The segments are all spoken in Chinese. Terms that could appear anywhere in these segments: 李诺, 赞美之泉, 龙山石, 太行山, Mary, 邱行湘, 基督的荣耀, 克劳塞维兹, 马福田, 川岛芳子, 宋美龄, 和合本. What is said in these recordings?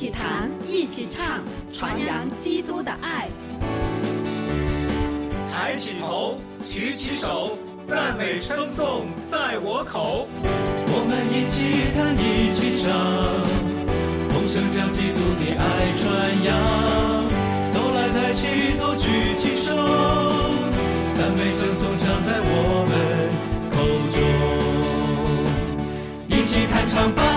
起谈，一起唱，传扬基督的爱。抬起头，举起手，赞美称颂在我口。我们一起谈，一起唱，同声将基督的爱传扬。都来抬起头，举起手，赞美称颂常在我们口中。一起弹唱吧。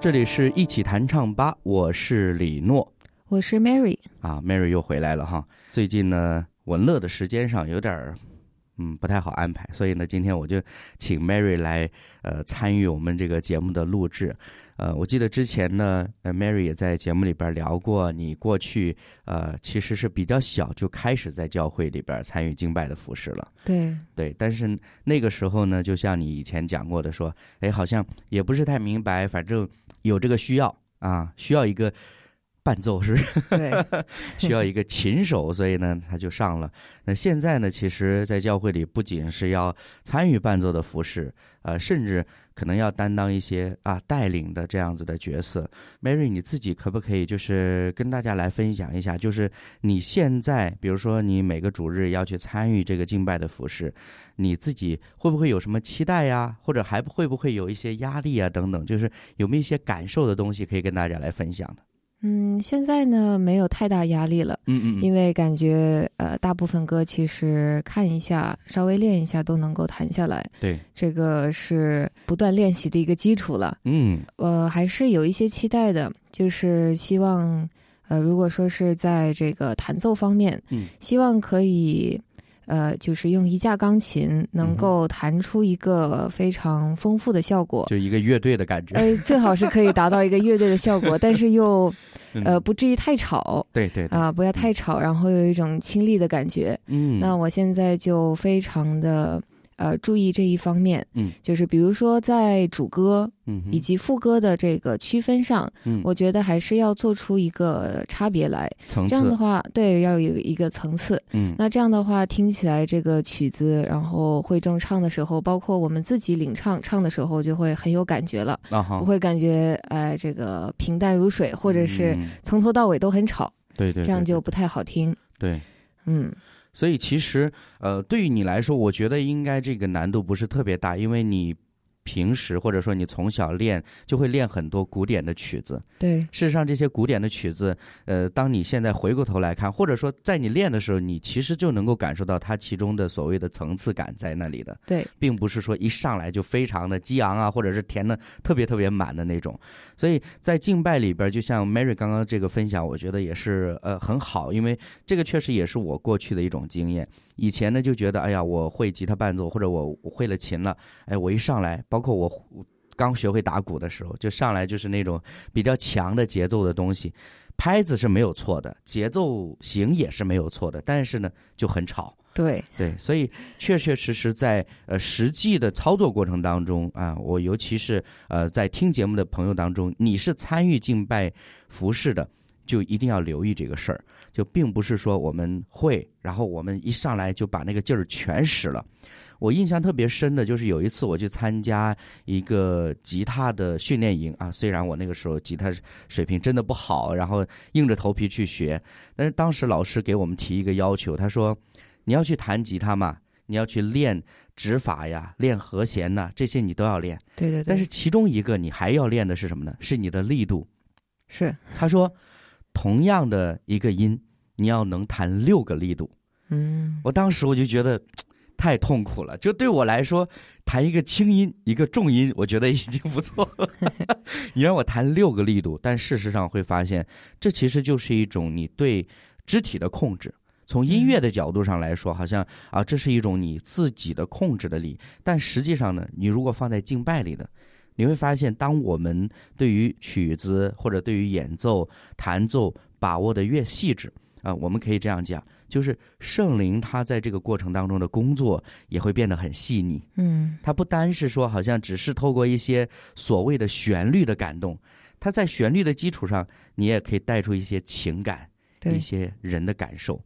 这里是一起弹唱吧，我是李诺，我是 Mary 啊 ，Mary 又回来了哈。最近呢，文乐的时间上有点不太好安排，所以呢，今天我就请 Mary 来参与我们这个节目的录制。我记得之前呢，Mary 也在节目里边聊过，你过去其实是比较小就开始在教会里边参与敬拜的服侍了。对，但是那个时候呢，就像你以前讲过的说，哎，好像也不是太明白，反正有这个需要啊，需要一个伴奏是对需要一个琴手，所以呢他就上了。那现在呢，其实在教会里不仅是要参与伴奏的服侍，甚至可能要担当一些带领的这样子的角色。 Mary 你自己可不可以就是跟大家来分享一下，就是你现在比如说你每个主日要去参与这个敬拜的服侍，你自己会不会有什么期待呀，或者还会不会有一些压力啊等等，就是有没有一些感受的东西可以跟大家来分享的？现在呢没有太大压力了，因为感觉大部分歌其实看一下稍微练一下都能够弹下来，对，这个是不断练习的一个基础了。还是有一些期待的，就是希望如果说是在这个弹奏方面，希望可以就是用一架钢琴能够弹出一个非常丰富的效果，就一个乐队的感觉。最好是可以达到一个乐队的效果，但是又不至于太吵。对啊，不要太吵，然后有一种清丽的感觉。那我现在就非常的注意这一方面，就是比如说在主歌以及副歌的这个区分上，我觉得还是要做出一个差别来，层次，这样的话，对，要有一个层次。那这样的话听起来这个曲子，然后会众唱的时候，包括我们自己领唱的时候，就会很有感觉了，不会感觉这个平淡如水，或者是从头到尾都很吵。对，这样就不太好听。对。所以其实对于你来说，我觉得应该这个难度不是特别大，因为你平时或者说你从小练就会练很多古典的曲子。对，事实上这些古典的曲子当你现在回过头来看，或者说在你练的时候，你其实就能够感受到它其中的所谓的层次感在那里的。对，并不是说一上来就非常的激昂啊，或者是填的特别特别满的那种。所以在敬拜里边，就像 Mary 刚刚这个分享，我觉得也是很好，因为这个确实也是我过去的一种经验。以前呢就觉得，哎呀，我会吉他伴奏，或者我会了琴了，哎，我一上来，包括我刚学会打鼓的时候，就上来就是那种比较强的节奏的东西，拍子是没有错的，节奏型也是没有错的，但是呢就很吵。对，所以确实在实际的操作过程当中啊，我尤其是在听节目的朋友当中，你是参与敬拜服侍的，就一定要留意这个事儿，就并不是说我们会，然后我们一上来就把那个劲儿全使了。我印象特别深的就是有一次我去参加一个吉他的训练营啊，虽然我那个时候吉他水平真的不好，然后硬着头皮去学，但是当时老师给我们提一个要求，他说你要去弹吉他嘛，你要去练指法呀，练和弦呐，这些你都要练。对。但是其中一个你还要练的是什么呢？是你的力度。是。他说同样的一个音，你要能弹6个力度。我当时我就觉得太痛苦了，就对我来说弹一个轻音一个重音我觉得已经不错了你让我弹6个力度，但事实上会发现这其实就是一种你对肢体的控制。从音乐的角度上来说，好像啊，这是一种你自己的控制的力，但实际上呢，你如果放在敬拜里的，你会发现当我们对于曲子或者对于演奏弹奏把握的越细致啊，我们可以这样讲，就是圣灵他在这个过程当中的工作也会变得很细腻。他不单是说好像只是透过一些所谓的旋律的感动，他在旋律的基础上你也可以带出一些情感，一些人的感受。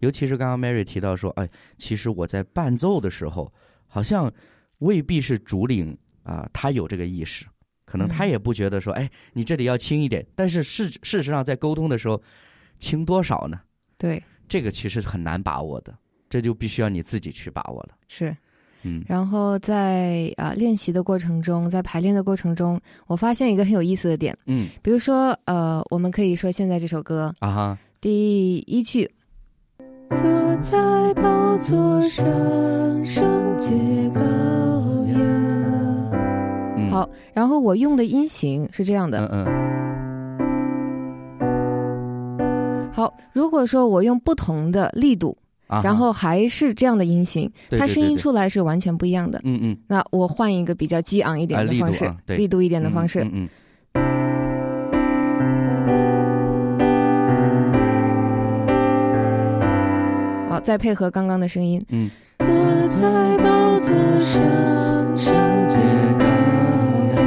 尤其是刚刚 Mary 提到说，哎，其实我在伴奏的时候好像未必是主领他有这个意识，可能他也不觉得说哎你这里要轻一点，但是事实上在沟通的时候轻多少呢？对，这个其实很难把握的，这就必须要你自己去把握了。是，然后在练习的过程中，在排练的过程中，我发现一个很有意思的点，比如说我们可以说现在这首歌啊，第一句，坐在宝座上圣洁羔羊，好，然后我用的音型是这样的，好，如果说我用不同的力度，然后还是这样的音型，它声音出来是完全不一样的。那我换一个比较激昂一点的方式，力度一点的方式。好，再配合刚刚的声音。坐在宝座上，圣洁羔羊。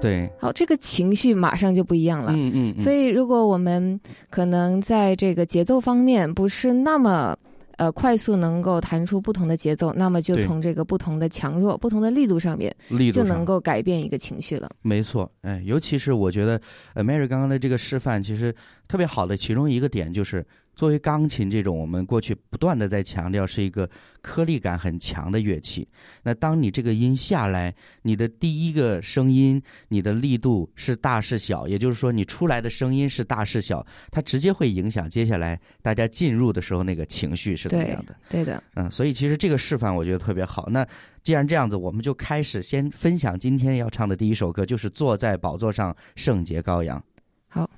对。好，这个情绪马上就不一样了。所以如果我们可能在这个节奏方面不是那么快速能够弹出不同的节奏，那么就从这个不同的强弱、不同的力度上面就能够改变一个情绪了。没错，哎，尤其是我觉得Mary 刚刚的这个示范其实特别好的其中一个点就是作为钢琴这种我们过去不断的在强调是一个颗粒感很强的乐器，那当你这个音下来，你的第一个声音你的力度是大是小，也就是说你出来的声音是大是小，它直接会影响接下来大家进入的时候那个情绪是怎么样的。 对的，所以其实这个示范我觉得特别好。那既然这样子，我们就开始先分享今天要唱的第一首歌，就是坐在宝座上圣洁羔羊。好，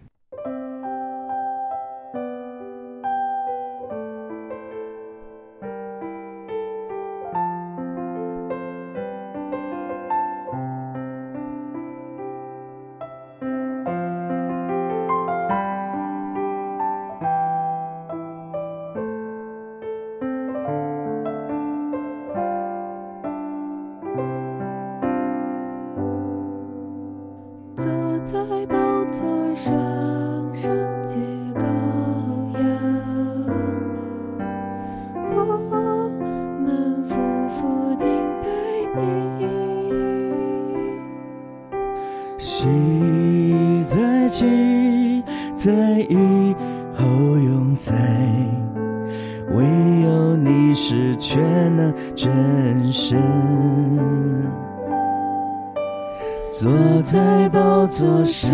坐在宝座上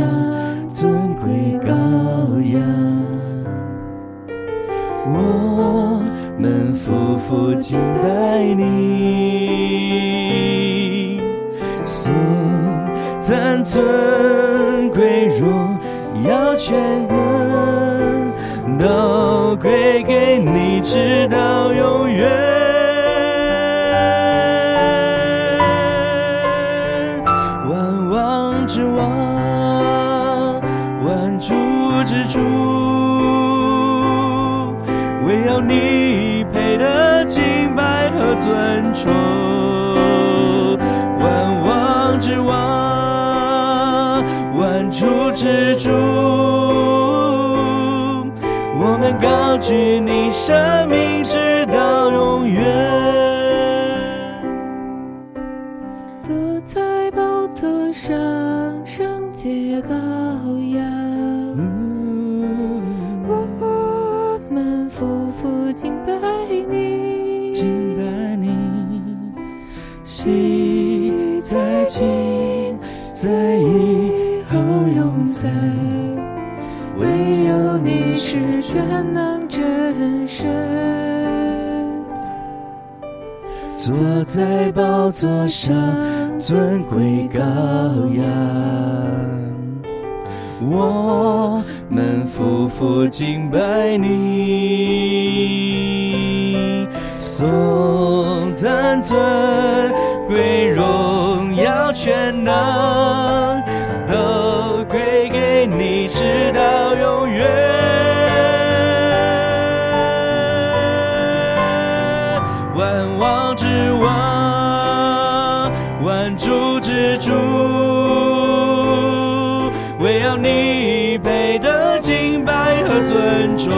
尊贵羔羊，我们夫妇敬拜你，颂赞尊贵荣耀全能都归给你，直到永远。之主，唯有你配得敬拜和尊崇，万王之王，万主之主，我们高举你生命直到永远。坐在宝座上圣洁羔羊，敬拜你，敬拜你，喜在今，在以后永在，唯有你是全能真神。坐在宝座上尊贵羔羊，我们夫妇敬拜你，颂赞尊贵荣耀全能都归给你，直到永远。万王之王，万主之主，你配得敬拜和尊崇，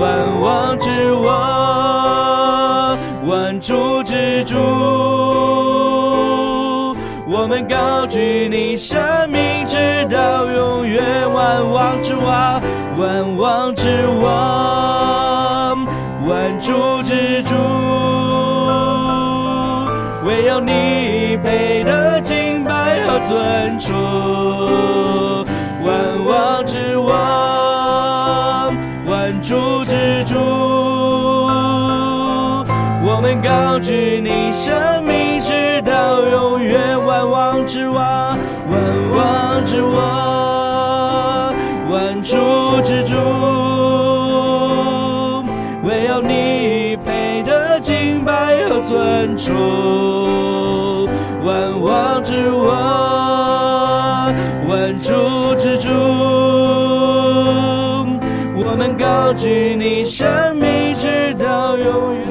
万王之王，万主之主。我们高举你生命直到永远，万王之王，万王之王，万主之主，唯有你配得敬拜和尊崇，万王之王，万主之主，我们高举你生命直到永远，万王之王，万王之王，万主之主，唯有你配得敬拜和尊崇，万王之王，万主之主，我们高举你生命直到永远。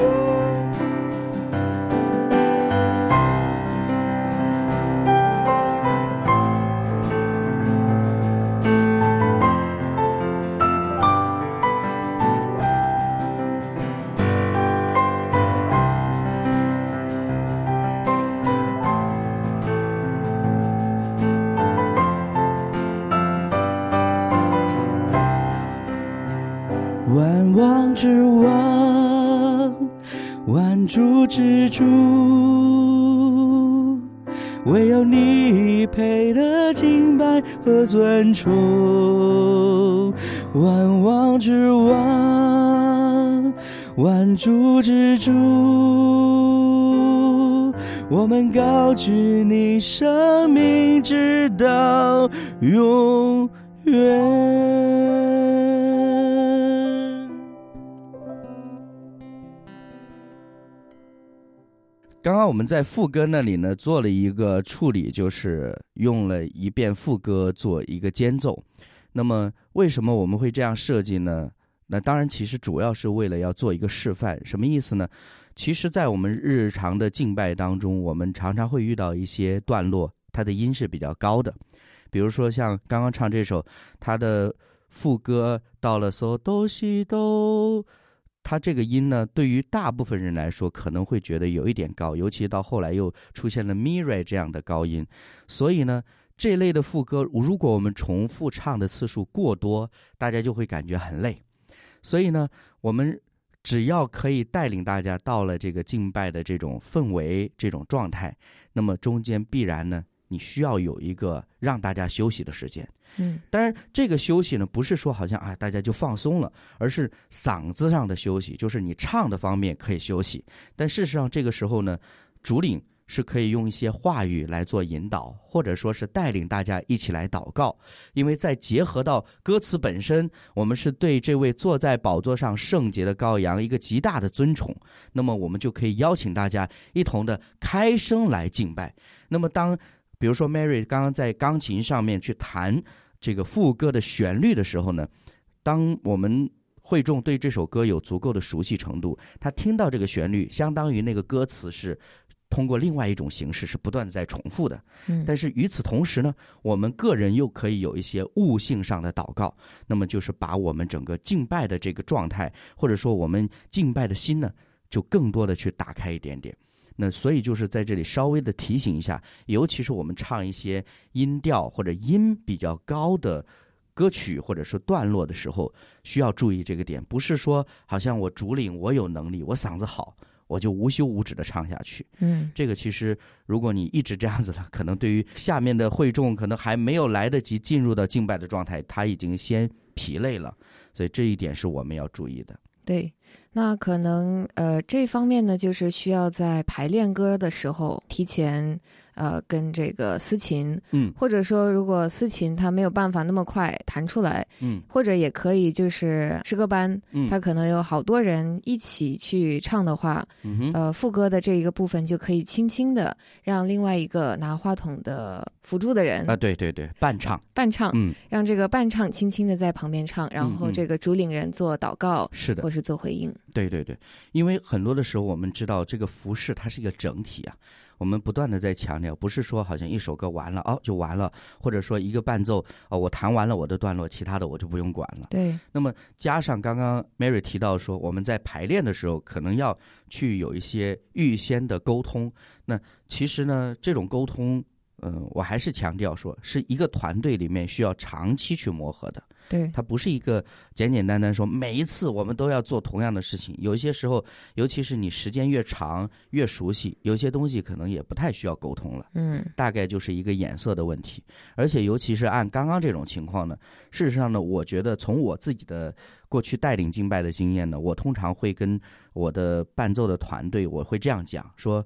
之王，万主之主，唯有你配得敬拜和尊崇，万王之王，万主之主，我们高举你生命直到永远。刚刚我们在副歌那里呢做了一个处理，就是用了一遍副歌做一个间奏。那么为什么我们会这样设计呢？那当然其实主要是为了要做一个示范。什么意思呢？其实在我们日常的敬拜当中，我们常常会遇到一些段落它的音是比较高的，比如说像刚刚唱这首，它的副歌到了嗦哆西哆，它这个音呢对于大部分人来说可能会觉得有一点高，尤其到后来又出现了 Mary 这样的高音。所以呢这类的副歌如果我们重复唱的次数过多，大家就会感觉很累。所以呢我们只要可以带领大家到了这个敬拜的这种氛围这种状态，那么中间必然呢你需要有一个让大家休息的时间。当然这个休息呢不是说好像啊大家就放松了，而是嗓子上的休息，就是你唱的方面可以休息，但事实上这个时候呢主领是可以用一些话语来做引导，或者说是带领大家一起来祷告。因为再结合到歌词本身，我们是对这位坐在宝座上圣洁的羔羊一个极大的尊崇，那么我们就可以邀请大家一同的开声来敬拜。那么当比如说 Mary 刚刚在钢琴上面去弹这个副歌的旋律的时候呢，当我们会众对这首歌有足够的熟悉程度，他听到这个旋律相当于那个歌词是通过另外一种形式是不断在重复的，但是与此同时呢我们个人又可以有一些悟性上的祷告，那么就是把我们整个敬拜的这个状态或者说我们敬拜的心呢就更多的去打开一点点。那所以就是在这里稍微的提醒一下，尤其是我们唱一些音调或者音比较高的歌曲或者是段落的时候需要注意这个点，不是说好像我主领我有能力我嗓子好我就无休无止的唱下去。这个其实如果你一直这样子了，可能对于下面的会众可能还没有来得及进入到敬拜的状态，他已经先疲累了，所以这一点是我们要注意的。对，那可能这方面呢就是需要在排练歌的时候提前跟这个司琴，或者说如果司琴他没有办法那么快弹出来，或者也可以就是诗歌班，他可能有好多人一起去唱的话，副歌的这一个部分就可以轻轻的让另外一个拿话筒的辅助的人啊，对对对，伴唱，让这个伴唱轻轻的在旁边唱，然后这个主领人做祷告，是的，或是做回应。对对对，因为很多的时候我们知道这个服饰它是一个整体啊，我们不断的在强调，不是说好像一首歌完了哦就完了，或者说一个伴奏哦我弹完了我的段落，其他的我就不用管了。对。那么加上刚刚 Mary 提到说，我们在排练的时候可能要去有一些预先的沟通。那其实呢，这种沟通我还是强调说，是一个团队里面需要长期去磨合的。对，它不是一个简简单单说每一次我们都要做同样的事情。有一些时候，尤其是你时间越长越熟悉，有些东西可能也不太需要沟通了。嗯，大概就是一个眼色的问题。而且尤其是按刚刚这种情况呢，事实上呢，我觉得从我自己的过去带领敬拜的经验呢，我通常会跟我的伴奏的团队，我会这样讲说。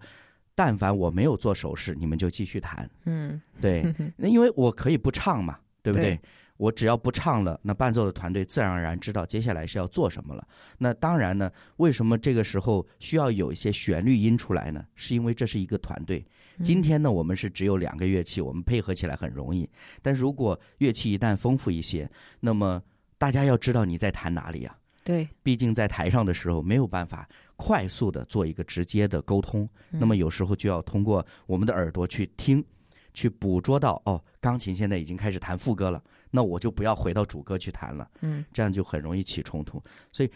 但凡我没有做手势，你们就继续弹。嗯，对，因为我可以不唱嘛，对不对？对，我只要不唱了，那伴奏的团队自然而然知道接下来是要做什么了。那当然呢，为什么这个时候需要有一些旋律音出来呢？是因为这是一个团队。今天呢，我们是只有2个乐器，我们配合起来很容易。但如果乐器一旦丰富一些，那么大家要知道你在弹哪里啊。对，毕竟在台上的时候没有办法快速的做一个直接的沟通，那么有时候就要通过我们的耳朵去听，去捕捉到哦，钢琴现在已经开始弹副歌了，那我就不要回到主歌去弹了，这样就很容易起冲突。所以，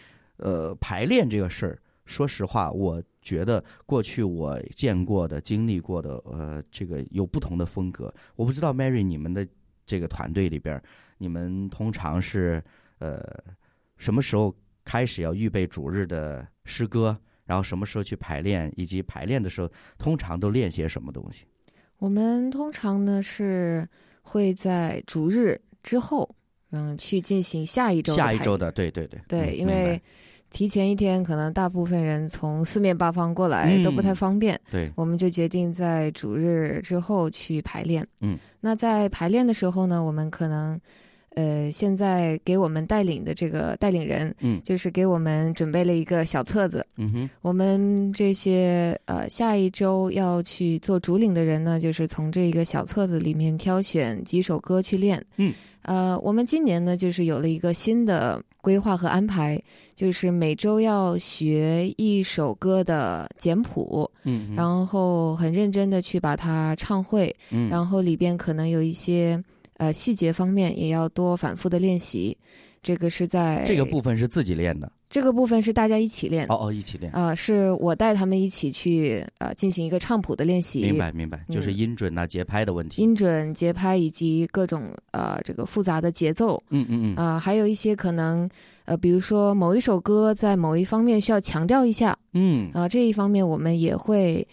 排练这个事儿，说实话，我觉得过去我见过的、经历过的，这个有不同的风格。我不知道 Mary 你们的这个团队里边，你们通常是什么时候？开始要预备主日的诗歌，然后什么时候去排练，以及排练的时候通常都练些什么东西？我们通常呢是会在主日之后，去进行下一周的，对对对对，因为提前一天可能大部分人从四面八方过来都不太方便，对，我们就决定在主日之后去排练。那在排练的时候呢，我们可能。现在给我们带领的这个带领人，就是给我们准备了一个小册子。我们这些下一周要去做主领的人呢，就是从这个小册子里面挑选几首歌去练。我们今年呢，就是有了一个新的规划和安排，就是每周要学一首歌的简谱，然后很认真的去把它唱会，然后里边可能有一些。细节方面也要多反复的练习，这个是在这个部分是自己练的，这个部分是大家一起练。一起练啊，是我带他们一起去进行一个唱谱的练习。明白，就是音准节拍的问题，音准、节拍以及各种这个复杂的节奏。还有一些可能比如说某一首歌在某一方面需要强调一下，这一方面我们也会。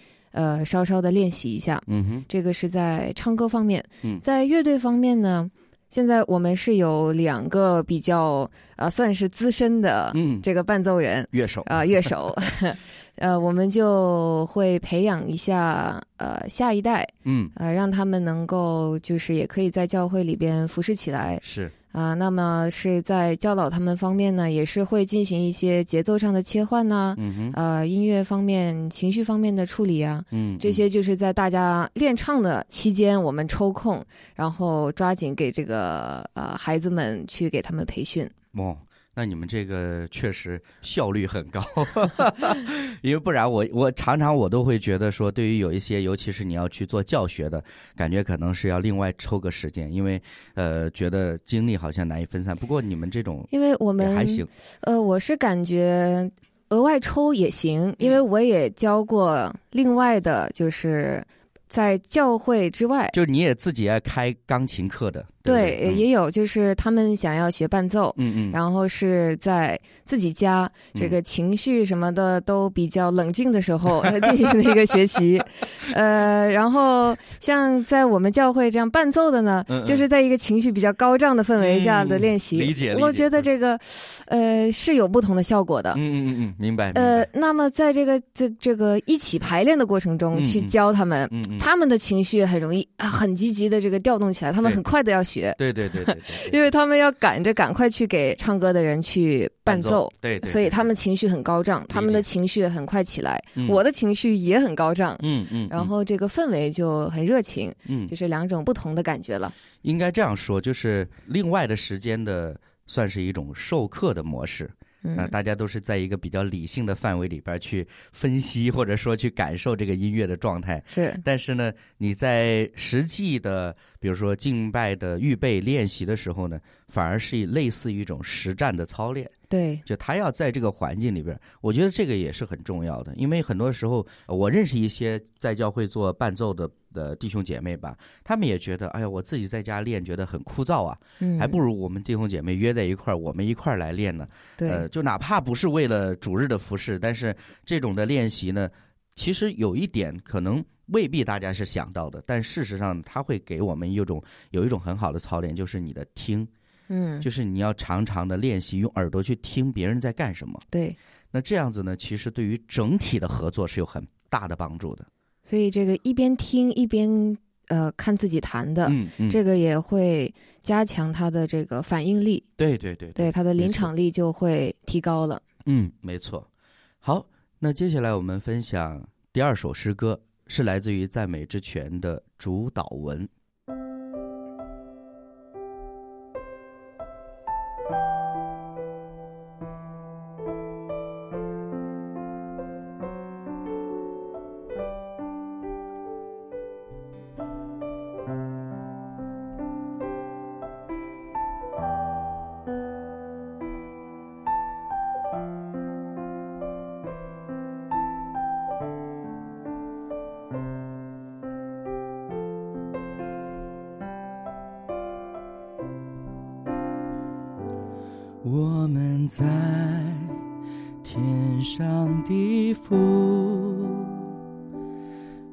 稍稍的练习一下，这个是在唱歌方面。在乐队方面呢，现在我们是有2个比较算是资深的这个伴奏人，乐手，我们就会培养一下下一代，让他们能够就是也可以在教会里边服侍起来，是。那么是在教导他们方面呢，也是会进行一些节奏上的切换呢，音乐方面、情绪方面的处理啊，这些就是在大家练唱的期间，我们抽空，然后抓紧给这个孩子们去给他们培训。那你们这个确实效率很高，因为不然我常常我都会觉得说，对于有一些，尤其是你要去做教学的，感觉可能是要另外抽个时间，因为觉得精力好像难以分散。不过你们这种，因为我们还行，我是感觉额外抽也行，因为我也教过另外的，就是。在教会之外，就是你也自己爱开钢琴课的， 对，也有，就是他们想要学伴奏，然后是在自己家这个情绪什么的都比较冷静的时候进行的一个学习，然后像在我们教会这样伴奏的呢，就是在一个情绪比较高涨的氛围下的练习，理解。我觉得这个，是有不同的效果的，明白。那么在这个一起排练的过程中去教他们，他们的情绪很容易很积极的这个调动起来，他们很快的要学，对，因为他们要赶快去给唱歌的人去伴奏，对，所以他们情绪很高涨，他们的情绪很快起来，我的情绪也很高涨，然后这个氛围就很热情，就是2种不同的感觉了。应该这样说，就是另外的时间的算是一种授课的模式。大家都是在一个比较理性的范围里边去分析，或者说去感受这个音乐的状态。是，但是呢，你在实际的，比如说敬拜的预备练习的时候呢，反而是类似于一种实战的操练。对，就他要在这个环境里边，我觉得这个也是很重要的。因为很多时候我认识一些在教会做伴奏的弟兄姐妹吧，他们也觉得哎呀，我自己在家练觉得很枯燥啊，还不如我们弟兄姐妹约在一块儿，我们一块儿来练呢。对，就哪怕不是为了主日的服事，但是这种的练习呢，其实有一点可能未必大家是想到的，但事实上它会给我们有一种很好的操练，就是你的听，就是你要常常的练习用耳朵去听别人在干什么。对，那这样子呢，其实对于整体的合作是有很大的帮助的。所以这个一边听一边看自己弹的，这个也会加强他的这个反应力。对对对，对他的临场力就会提高了。嗯，没错。好，那接下来我们分享第二首诗歌，是来自于赞美之泉的主导文。我们在天上的父，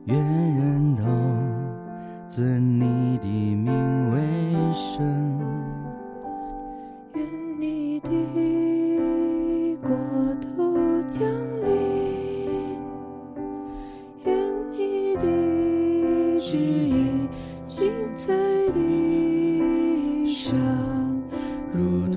愿人都尊你的名为圣，愿你的国度降临，愿你的旨意行在地上，如同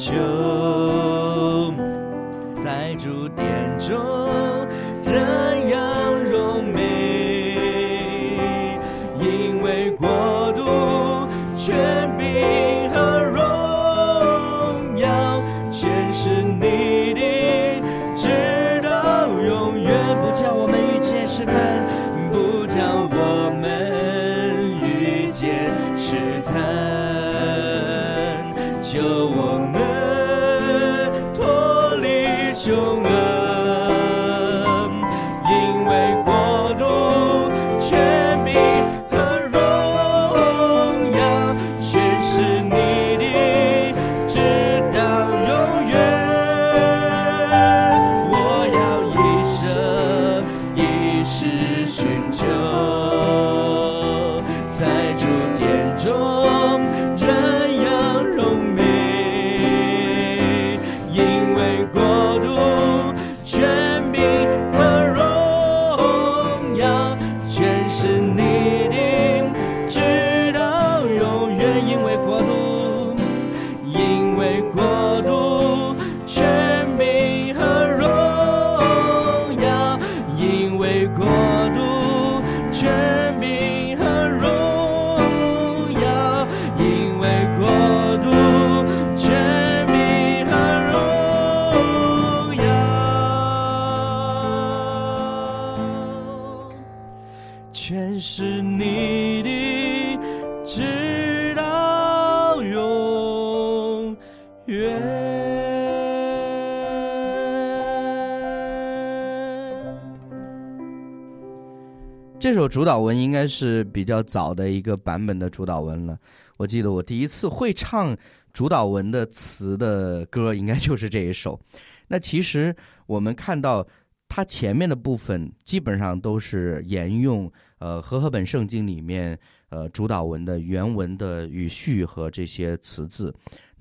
救我们全是你的，直到永远。因为国度，因为国度，权柄和荣耀，因为国度，权柄和荣耀，因为国度，权柄和荣耀，全是你的，直到永远。这首主导文应该是比较早的一个版本的主导文了，我记得我第一次会唱主导文的词的歌应该就是这一首。那其实我们看到它前面的部分基本上都是沿用和合本圣经里面主导文的原文的语序和这些词字。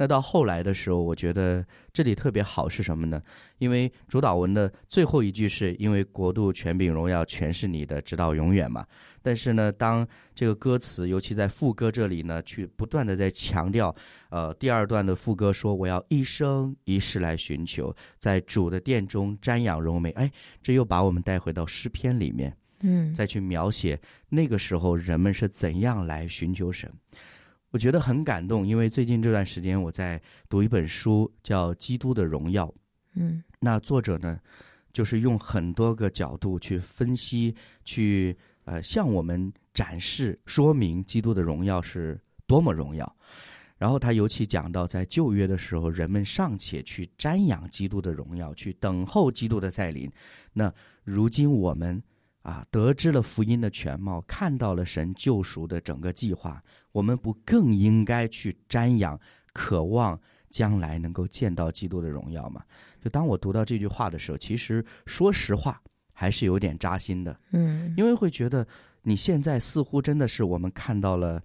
那到后来的时候，我觉得这里特别好是什么呢？因为主导文的最后一句是因为国度、权柄、荣耀全是你的，直到永远嘛。但是呢，当这个歌词，尤其在副歌这里呢，去不断的在强调，第二段的副歌说我要一生一世来寻求，在主的殿中瞻仰荣美。哎，这又把我们带回到诗篇里面，再去描写那个时候人们是怎样来寻求神。我觉得很感动，因为最近这段时间我在读一本书叫《基督的荣耀》，那作者呢就是用很多个角度去分析，去向我们展示说明基督的荣耀是多么荣耀。然后他尤其讲到在旧约的时候，人们尚且去瞻仰基督的荣耀，去等候基督的再临。那如今我们得知了福音的全貌，看到了神救赎的整个计划，我们不更应该去瞻仰，渴望将来能够见到基督的荣耀吗？就当我读到这句话的时候，其实说实话还是有点扎心的，因为会觉得你现在似乎真的是我们看到了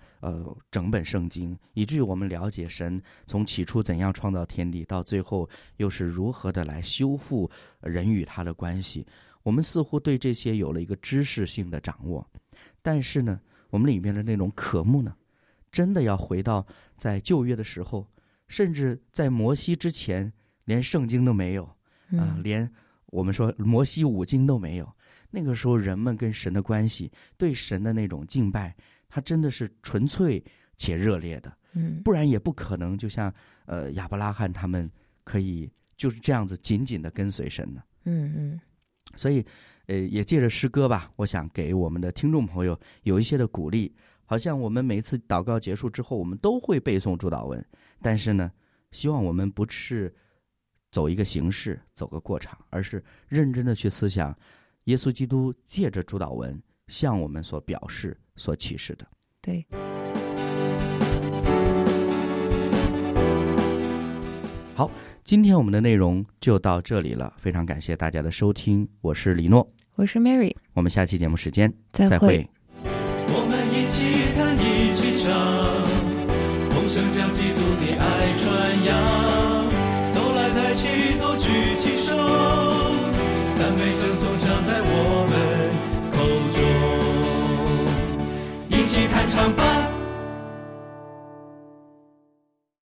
整本圣经，以至于我们了解神从起初怎样创造天地，到最后又是如何的来修复人与他的关系。我们似乎对这些有了一个知识性的掌握，但是呢，我们里面的那种渴慕呢，真的要回到在旧约的时候，甚至在摩西之前，连圣经都没有，连我们说摩西五经都没有。那个时候人们跟神的关系，对神的那种敬拜，它真的是纯粹且热烈的，不然也不可能就像亚伯拉罕他们可以就是这样子紧紧的跟随神呢。所以也借着诗歌吧，我想给我们的听众朋友有一些的鼓励。好像我们每次祷告结束之后，我们都会背诵主导文，但是呢，希望我们不是走一个形式，走个过场，而是认真的去思想耶稣基督借着主导文向我们所表示所启示的。对，好，今天我们的内容就到这里了，非常感谢大家的收听，我是李诺，我是 Mary， 我们下期节目时间再会。我们一起弹一起唱，同声将基督的爱传扬，都来抬起头举起手，赞美赞颂唱在我们口中，一起弹唱吧。